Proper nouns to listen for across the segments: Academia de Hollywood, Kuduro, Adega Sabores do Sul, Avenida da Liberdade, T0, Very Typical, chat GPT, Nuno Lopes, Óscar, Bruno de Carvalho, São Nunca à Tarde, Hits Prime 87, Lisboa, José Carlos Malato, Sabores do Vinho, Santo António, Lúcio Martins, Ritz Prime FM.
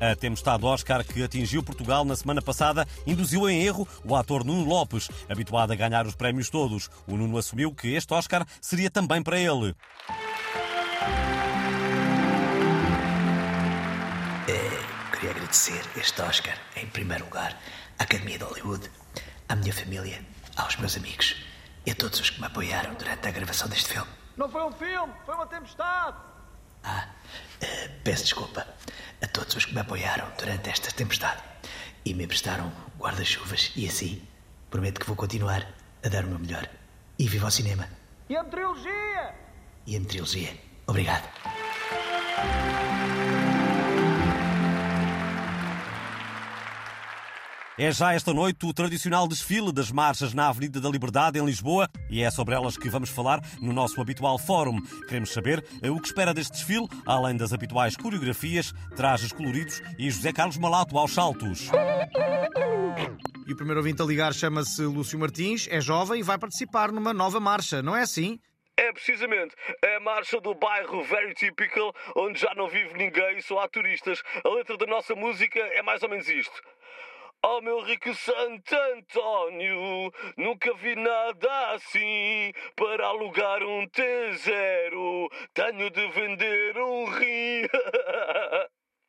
A tempestade Óscar que atingiu Portugal na semana passada induziu em erro o ator Nuno Lopes, habituado a ganhar os prémios todos. O Nuno assumiu que este Óscar seria também para ele. Queria agradecer este Óscar, em primeiro lugar, à Academia de Hollywood, à minha família, aos meus amigos e a todos os que me apoiaram durante a gravação deste filme. Não foi um filme, foi uma tempestade! Peço desculpa a todos os que me apoiaram durante esta tempestade e me emprestaram guarda-chuvas e assim prometo que vou continuar a dar o meu melhor. E viva ao cinema! E a trilogia! E a trilogia. Obrigado. É já esta noite o tradicional desfile das marchas na Avenida da Liberdade, em Lisboa, e é sobre elas que vamos falar no nosso habitual fórum. Queremos saber o que espera deste desfile, além das habituais coreografias, trajes coloridos e José Carlos Malato aos saltos. E o primeiro ouvinte a ligar chama-se Lúcio Martins, é jovem e vai participar numa nova marcha, não é assim? É precisamente a marcha do bairro Very Typical, onde já não vive ninguém, só há turistas. A letra da nossa música é mais ou menos isto. Oh meu rico Santo António, nunca vi nada assim. Para alugar um T0, tenho de vender um rim.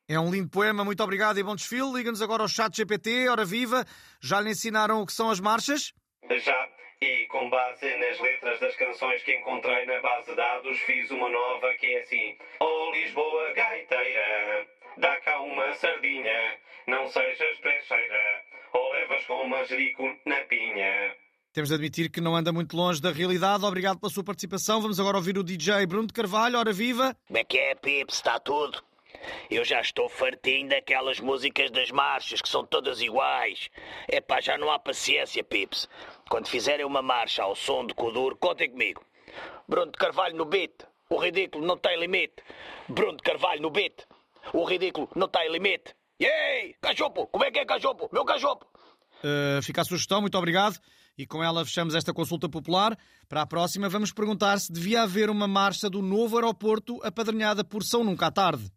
É um lindo poema, muito obrigado e bom desfile. Liga-nos agora ao chat GPT, ora viva. Já lhe ensinaram o que são as marchas? Já, e com base nas letras das canções que encontrei na base de dados, fiz uma nova que é assim. Oh Lisboa gaiteira, dá cá uma sardinha, não sejas brecheira, ou levas com manjerico na pinha. Temos de admitir que não anda muito longe da realidade. Obrigado pela sua participação. Vamos agora ouvir o DJ Bruno de Carvalho, ora viva. Como é que é, Pips? Está tudo? Eu já estou fartinho daquelas músicas das marchas que são todas iguais. Epá, já não há paciência, Pips. Quando fizerem uma marcha ao som de Kuduro, contem comigo. Bruno de Carvalho no beat, o ridículo não tem limite. Bruno de Carvalho no beat, o ridículo não tem limite. Yey! Cachopo! Como é que é, cachopo? Meu cachopo! Fica a sugestão, muito obrigado. E com ela fechamos esta consulta popular. Para a próxima vamos perguntar se devia haver uma marcha do novo aeroporto apadrinhada por São Nunca à Tarde.